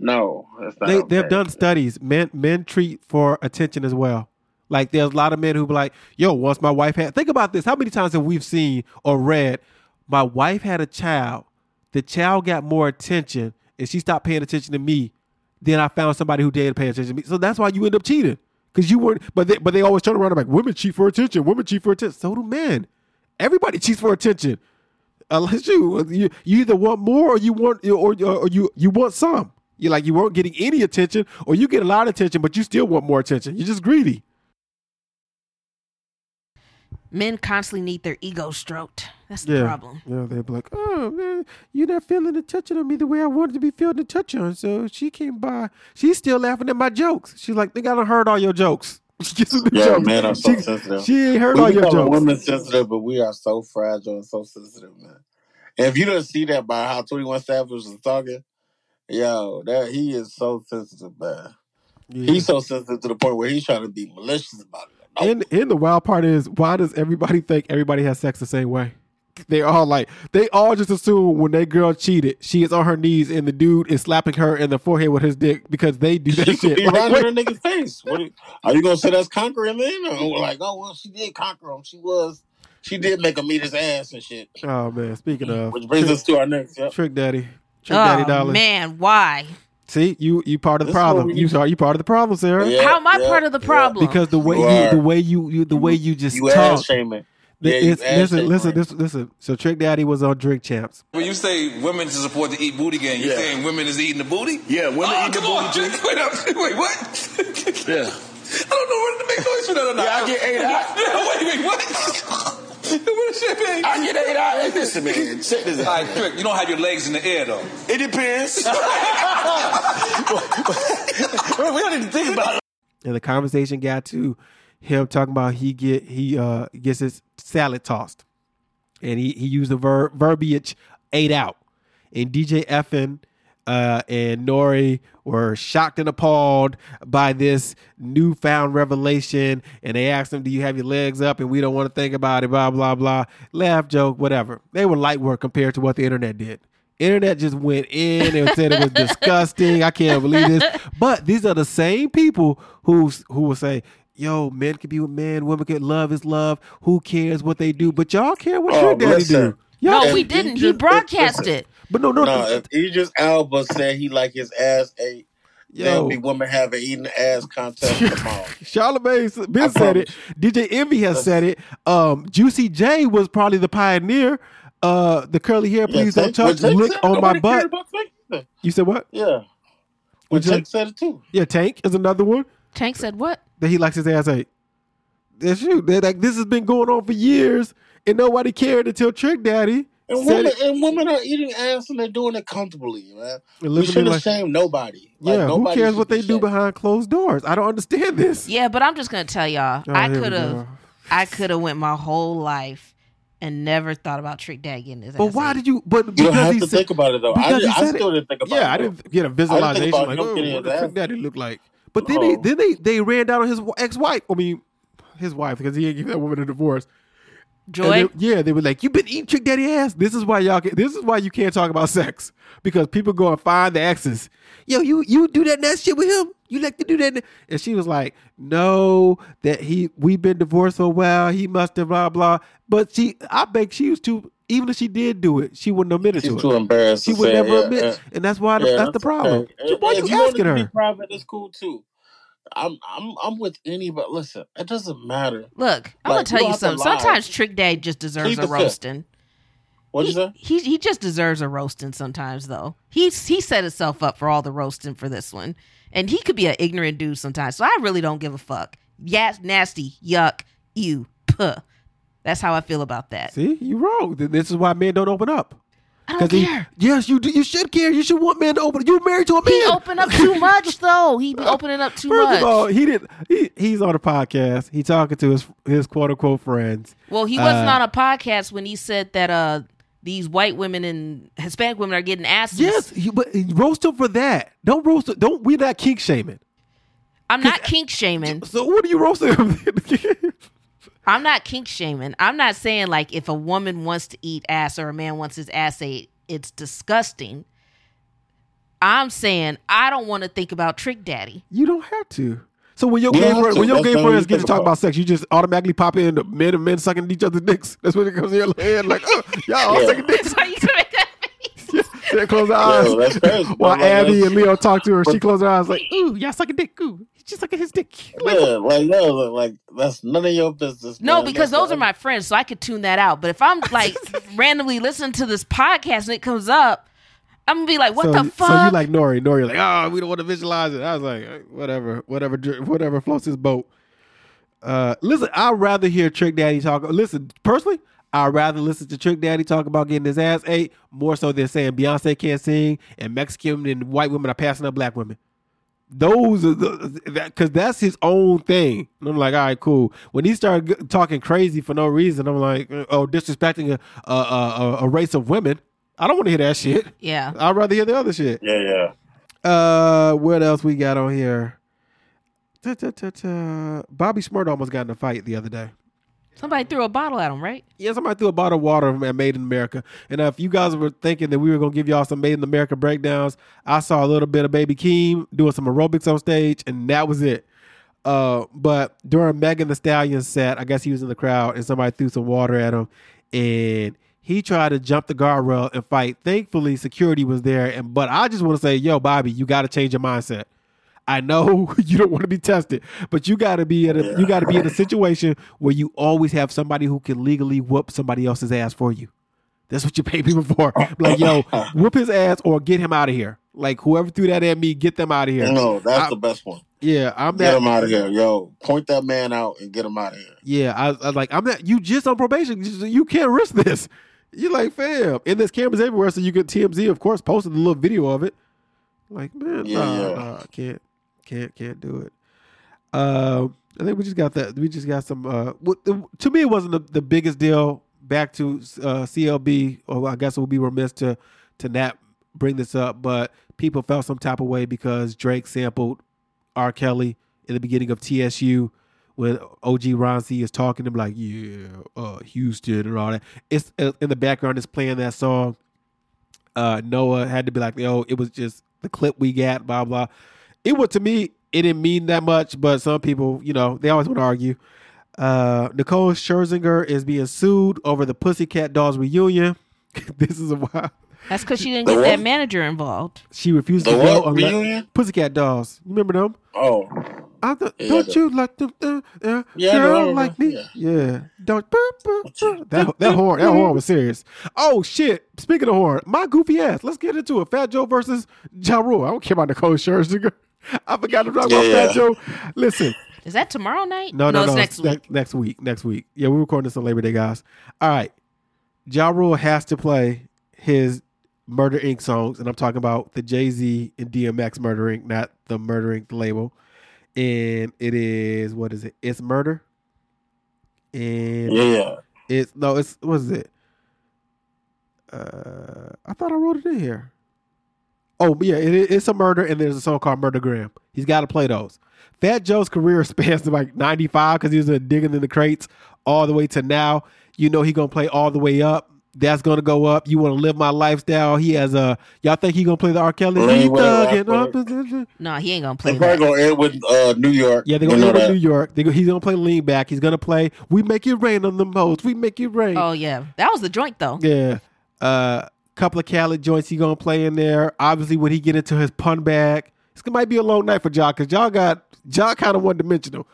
No, that's not okay. They've done studies. Men treat for attention as well. Like there's a lot of men who be like, yo, once my wife had, think about this. How many times have we seen or read, my wife had a child, the child got more attention and she stopped paying attention to me. Then I found somebody who did pay attention to me. So that's why you end up cheating. Because you weren't, but they always turn around and like, women cheat for attention. Women cheat for attention. So do men. Everybody cheats for attention. Unless you either want more or you want, or you want some. You're like, you weren't getting any attention, or you get a lot of attention, but you still want more attention. You're just greedy. Men constantly need their ego stroked. That's the problem. Yeah, they're like, oh, man, you're not feeling the touch on me the way I wanted to be feeling the touch on. So she came by. She's still laughing at my jokes. She's like, think I done heard all your jokes. jokes. Man, I'm so sensitive. She ain't heard all your jokes. Women sensitive, but we are so fragile and so sensitive, man. And if you don't see that by how 21 Savage was talking, yo, that he is so sensitive, man. Yeah. He's so sensitive to the point where he's trying to be malicious about it. No. And the wild part is, why does everybody think everybody has sex the same way? They all just assume when their girl cheated, she is on her knees and the dude is slapping her in the forehead with his dick because they do that shit. Be right in the nigga's face. Are you gonna say that's conquering then? Or like, oh well, she did conquer him. She did make him eat his ass and shit. Oh man, speaking of, which brings us to our next Trick Daddy. Man, why? See, you part of the problem. You part of the problem, Sarah. Yeah, how am I part of the problem? Because the way you talk. Ass shaming. Listen. So Trick Daddy was on Drink Champs. When you say women to support the eat booty gang, you're saying women is eating the booty? Yeah, women eat the booty. Wait, what? Yeah. I don't know whether to make noise for that or not. Yeah, I get 8 hours. Wait, what? I get 8 hours. Hey, listen, man. Check this out. All right, Trick, you don't have your legs in the air, though. It depends. We don't even think about it. And the conversation got to him talking about he gets his salad tossed. and he used the verbiage "ate out," and DJ Effin and Nori were shocked and appalled by this newfound revelation, and they asked him, "Do you have your legs up?" And we don't want to think about it. Blah blah blah. Laugh, joke, whatever. They were light work compared to what the internet did. Internet just went in and said it was disgusting. I can't believe this. But these are the same people who will say, "Yo, men can be with men, women can love is love. Who cares what they do?" But y'all care what your daddy do. Y'all, no, we didn't. He broadcast it. But no. If Idris Alba said he like his ass ate, there'll be women having eaten ass contest tomorrow. Charlamagne Ben said it. DJ Envy has said it. Juicy J was probably the pioneer. The curly hair, please don't touch. Lick said, on my butt. You said what? Yeah. Well, Tank said it too. Yeah, Tank is another one. Tank said what? That he likes his ass ate. That's you. Like, this has been going on for years, and nobody cared until Trick Daddy. And women are eating ass and they're doing it comfortably, man. We shouldn't shame nobody. Like, yeah, nobody who cares what they do behind closed doors? I don't understand this. Yeah, but I'm just gonna tell y'all, I could have went my whole life and never thought about Trick Daddy getting his ass. But why did you? But you don't have to think about it though. I still didn't think about it. Yeah, I didn't get a visualization like, "Oh, what does Trick Daddy look like?" But then they ran down on his ex-wife. I mean, his wife, because he didn't give that woman a divorce. Joy. They were like, "You've been eating Trick Daddy ass. This is why this is why you can't talk about sex, because people go and find the exes. Yo, you do that shit with him. You like to do that." And she was like, "No, that we've been divorced for a while. He must have blah blah." But I think she was too. Even if she did do it, she wouldn't admit it. She's too embarrassed. She would never admit, and that's why that's the problem. Okay. Why you asking her? Private is cool too. I'm with anybody. Listen, it doesn't matter. Look, I'm gonna tell you something. Sometimes Trick Daddy just deserves a roasting. What'd you say? He just deserves a roasting sometimes though. He set himself up for all the roasting for this one. And he could be an ignorant dude sometimes. So I really don't give a fuck. Yes, nasty, yuck, ew, puh. That's how I feel about that. See, you're wrong. This is why men don't open up. I don't care. Yes, you do. You should care. You should want men to open up. You're married to a man. He opened up too much, though. He be opening up too much. First of all, he didn't. He's on a podcast. He's talking to his quote-unquote friends. Well, he wasn't on a podcast when he said that these white women and Hispanic women are getting asses. Yes, but roast him for that. Don't roast him. Don't. We're not kink shaming. I'm not kink shaming. So what are you roasting him? I'm not kink shaming. I'm not saying like if a woman wants to eat ass or a man wants his ass ate, it's disgusting. I'm saying I don't want to think about Trick Daddy. You don't have to. So when your gay friends get to talk about sex, you just automatically pop in the men and men sucking each other's dicks. That's when it comes in your head like, "Oh, y'all all sucking dicks." That's how you can make that face. She close her eyes. Yo, that's crazy. While Abby and Leo talk to her, she closed her eyes like, "Ooh, y'all sucking dick. Ooh, she's sucking his dick." Like, yeah, like that's none of your business. No, man, because those are my friends, so I could tune that out. But if I'm like randomly listening to this podcast and it comes up, I'm gonna be like, "What the fuck?" So you like Nori like, "Oh, we don't want to visualize it." I was like, "Whatever floats his boat." Listen, I'd rather hear Trick Daddy talk. Listen, personally, I'd rather listen to Trick Daddy talk about getting his ass ate more so than saying Beyonce can't sing and Mexican and white women are passing up black women. Those are because that's his own thing. And I'm like, all right, cool. When he started talking crazy for no reason, I'm like, oh, disrespecting a race of women. I don't want to hear that shit. Yeah, I'd rather hear the other shit. Yeah. What else we got on here? Bobby Smurda almost got in a fight the other day. Somebody threw a bottle at him, right? Yeah, somebody threw a bottle of water at Made in America. And if you guys were thinking that we were going to give y'all some Made in America breakdowns, I saw a little bit of Baby Keem doing some aerobics on stage, and that was it. But during Megan Thee Stallion's set, I guess he was in the crowd, and somebody threw some water at him, and he tried to jump the guardrail and fight. Thankfully, security was there. But I just want to say, yo, Bobby, you got to change your mindset. I know you don't want to be tested, but you got to be in a situation where you always have somebody who can legally whoop somebody else's ass for you. That's what you pay people for. Like, yo, whoop his ass or get him out of here. Like, whoever threw that at me, get them out of here. No, that's the best one. Yeah, get him out of here, yo. Point that man out and get him out of here. Yeah, I like. I'm not. You just on probation. You can't risk this. You're like, fam. And there's cameras everywhere, so you get TMZ, of course, posted a little video of it. Like, man, I can't. Can't do it. I think we just got that. We just got some. To me, it wasn't the biggest deal back to CLB, or I guess it would be remiss to not bring this up, but people felt some type of way because Drake sampled R. Kelly in the beginning of TSU when OG Ron C is talking to him like, yeah, Houston and all that. It's in the background, it's playing that song. Noah had to be like, yo, it was just the clip we got, blah, blah. It was, to me, it didn't mean that much, but some people, you know, they always want to argue. Nicole Scherzinger is being sued over the Pussycat Dolls reunion. This is a while. That's because she didn't get that manager involved. She refused to go on reunion? Pussycat Dolls. You remember them? Oh. You like them? Girl, like me? Yeah. Don't. That horn was serious. Oh, shit. Speaking of horn, my goofy ass. Let's get into it. Fat Joe versus Ja Rule. I don't care about Nicole Scherzinger. I forgot to talk about Fat Joe. Listen. Is that tomorrow night? No, it's next week. Next week. Yeah, we're recording this on Labor Day, guys. All right. Ja Rule has to play his Murder, Inc. songs, and I'm talking about the Jay-Z and DMX Murder, Inc., not the Murder, Inc. label. And it is, what is it? It's Murder. And it's what is it? I thought I wrote it in here. Oh, yeah, it's a murder, and there's a song called Murdergram. He's got to play those. Fat Joe's career spans to like 95 because he was digging in the crates all the way to now. You know he going to play All the Way Up. That's going to go up. You Want to Live My Lifestyle. He has a... Y'all think he going to play the R. Kelly? No, he ain't going to play that. He's probably going to end with New York. Yeah, they're going to end with New York. He's going to play Lean Back. He's going to play We Make It Rain on the Most. We Make It Rain. Oh, yeah. That was the joint, though. Yeah. Couple of Khaled joints he going to play in there. Obviously, when he get into his pun bag, this might be a long night for Ja, because Ja kind of one-dimensional.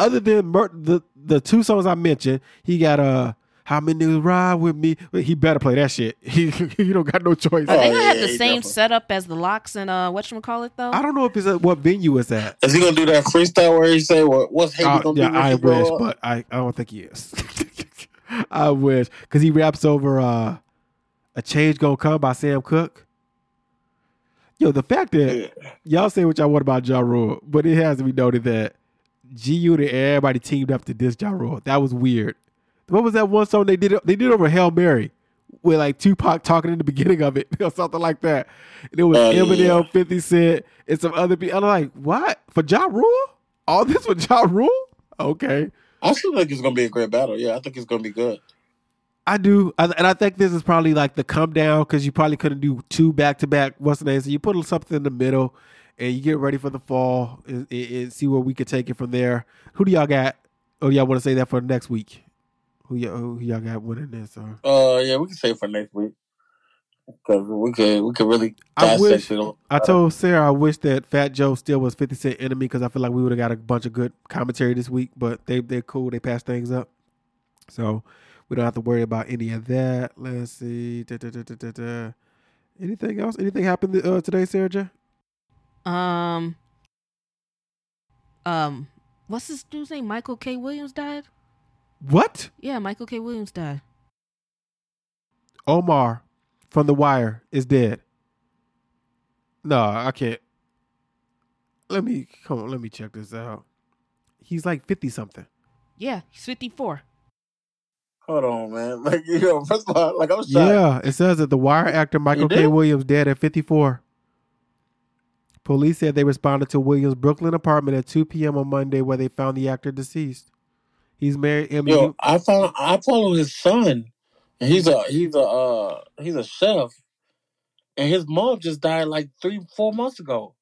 Other than the two songs I mentioned, he got a... How many niggas ride with me? He better play that shit. You don't got no choice. Are they gonna have the same setup as the Locks and whatchamacallit though? I don't know if it's what venue it's at. Is he gonna do that freestyle where he say what's Haiti gonna do? I wish, but I don't think he is. I wish. Cause he raps over A Change Gonna Come by Sam Cooke. Yo, the fact that y'all say what y'all want about Ja Rule, but it has to be noted that G Unit and everybody teamed up to diss Ja Rule. That was weird. What was that one song they did? They did over Hail Mary with like Tupac talking in the beginning of it or something like that. And it was Eminem, 50 Cent, and some other people. I'm like, what? For Ja Rule? All this for Ja Rule? Okay. I still think it's going to be a great battle. Yeah, I think it's going to be good. I do. And I think this is probably like the come down because you probably couldn't do two back-to-back. What's the name? So you put something in the middle and you get ready for the fall and see where we could take it from there. Who do y'all got? Oh, y'all want to say that for next week? Who y'all got winning this? Yeah, we can save for next week because we could really dissect it. I told Sarah I wish that Fat Joe still was 50 Cent enemy because I feel like we would have got a bunch of good commentary this week. But they're cool. They pass things up, so we don't have to worry about any of that. Let's see. Anything else? Anything happened today, Sarah J? What's this dude's name? Michael K. Williams died. What? Yeah, Michael K. Williams died. Omar from The Wire is dead. No, I can't. Let me check this out. He's like 50-something. Yeah, he's 54. Hold on, man. First of all, I was shocked. Yeah, it says that The Wire actor Michael K. Williams dead at 54. Police said they responded to Williams' Brooklyn apartment at 2 p.m. on Monday where they found the actor deceased. He's married. I follow his son. And he's a chef, and his mom just died like 3-4 months ago.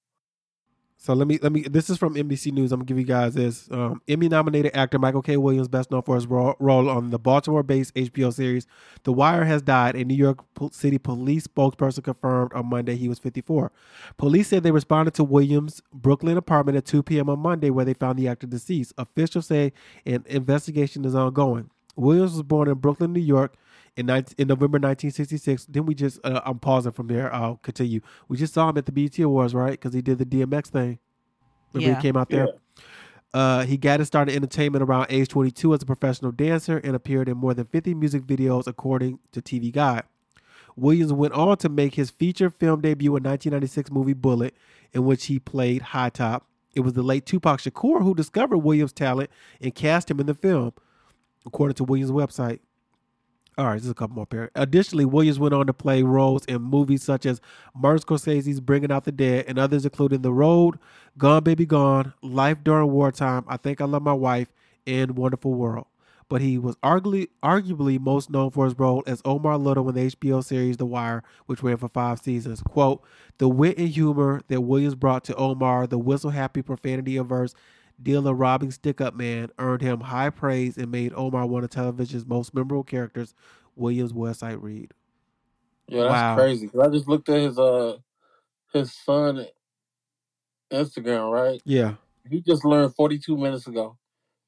So let me. This is from NBC News. I'm gonna give you guys this. Emmy-nominated actor Michael K. Williams, best known for his role on the Baltimore-based HBO series The Wire, has died. A New York City police spokesperson confirmed on Monday he was 54. Police said they responded to Williams' Brooklyn apartment at 2 p.m. on Monday, where they found the actor deceased. Officials say an investigation is ongoing. Williams was born in Brooklyn, New York, in November 1966. Then we just, I'm pausing from there. I'll continue. We just saw him at the BET Awards, right? Because he did the DMX thing. Remember he came out there? Yeah. He got his start in entertainment around age 22 as a professional dancer and appeared in more than 50 music videos, according to TV Guide. Williams went on to make his feature film debut in 1996 movie Bullet, in which he played High Top. It was the late Tupac Shakur who discovered Williams' talent and cast him in the film, according to Williams' website. All right, just a couple more pairs. Additionally, Williams went on to play roles in movies such as Martin Scorsese's Bringing Out the Dead and others, including The Road, Gone Baby Gone, Life During Wartime, I Think I Love My Wife, and Wonderful World. But he was arguably most known for his role as Omar Little in the HBO series The Wire, which ran for 5 seasons. Quote, the wit and humor that Williams brought to Omar, the whistle-happy profanity of verse, dealer-robbing stick-up man, earned him high praise and made Omar one of television's most memorable characters, Williams Westside Reid. Yeah, that's crazy. I just looked at his son Instagram, right? Yeah. He just learned 42 minutes ago,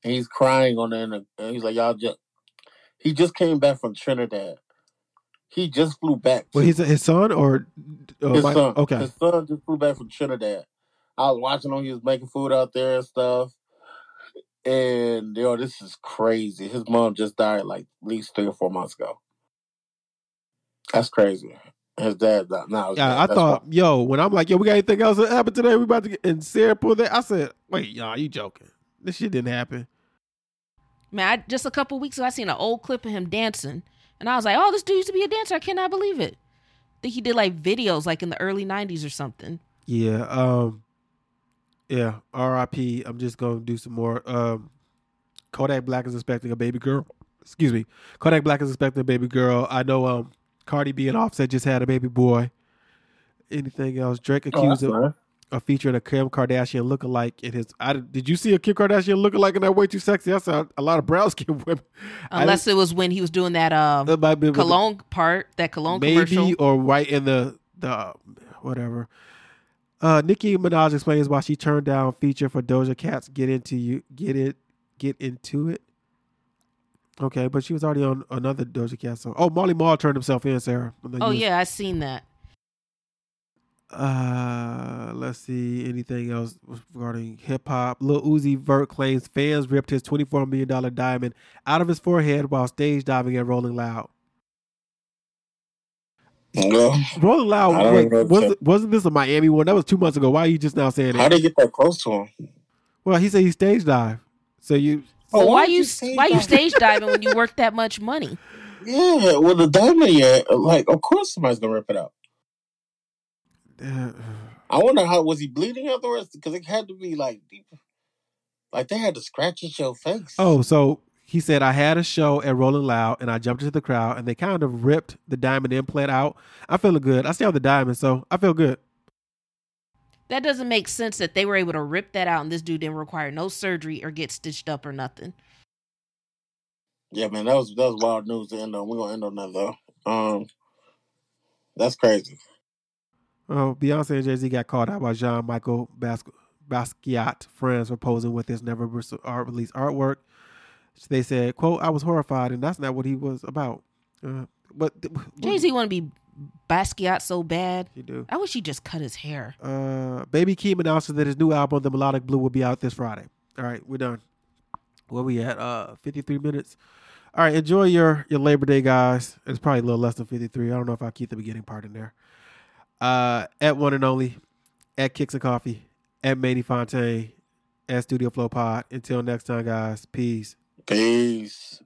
and he's crying on the internet. And he's like, y'all just... He just came back from Trinidad. He just flew back. Well, he's his son or... His son. Okay. His son just flew back from Trinidad. I was watching him. He was making food out there and stuff. And, yo, this is crazy. His mom just died, like, at least 3 or 4 months ago. That's crazy. His dad died. I thought, why. Yo, when I'm like, yo, we got anything else that happened today? We about to get... And Sarah pulled that. I said, wait, y'all, you joking. This shit didn't happen. Man, just a couple weeks ago, I seen an old clip of him dancing. And I was like, oh, this dude used to be a dancer. I cannot believe it. I think he did, like, videos, like, in the early 90s or something. Yeah, yeah, R.I.P. I'm just going to do some more. Kodak Black is expecting a baby girl. Excuse me. Kodak Black is expecting a baby girl. I know Cardi B and Offset just had a baby boy. Anything else? Drake accused of featuring a Kim Kardashian lookalike in his... Did you see a Kim Kardashian lookalike in that Way Too Sexy? I saw a lot of brown skin women. Unless it was when he was doing that cologne part, that cologne commercial. Maybe, or right in the whatever. Nicki Minaj explains why she turned down feature for Doja Cat's Get Into It. Okay, but she was already on another Doja Cat song. Oh, Marley Marl turned himself in, Sarah. I seen that. Let's see, anything else regarding hip hop? Lil Uzi Vert claims fans ripped his $24 million diamond out of his forehead while stage diving at Rolling Loud. No. Rolling Loud, wasn't this a Miami one? That was 2 months ago. Why are you just now saying that? How did you get that close to him? Well, he said he stage dived. So why you stage diving when you work that much money? Yeah, well, the diamond, of course somebody's gonna rip it out. I wonder how was he bleeding afterwards? Because it had to be like deep, like they had to scratch at your face. Oh, so. He said, I had a show at Rolling Loud, and I jumped into the crowd, and they kind of ripped the diamond implant out. I'm feeling good. I still have the diamond, so I feel good. That doesn't make sense that they were able to rip that out, and this dude didn't require no surgery or get stitched up or nothing. Yeah, man, that was wild news to end on. We're going to end on that, though. That's crazy. Oh, Beyonce and Jay-Z got called out by Jean-Michel Basquiat, friends, for posing with his never-released artwork. They said, quote, I was horrified, and that's not what he was about. But Jay-Z want to be Basquiat so bad. He do. I wish he just cut his hair. Baby Keem announced that his new album, The Melodic Blue, will be out this Friday. All right, we're done. Where we at? 53 minutes. All right, enjoy your Labor Day, guys. It's probably a little less than 53. I don't know if I'll keep the beginning part in there. At One and Only, at Kicks and Coffee, at Manny Fontaine, at Studio Flow Pod. Until next time, guys. Peace. Peace.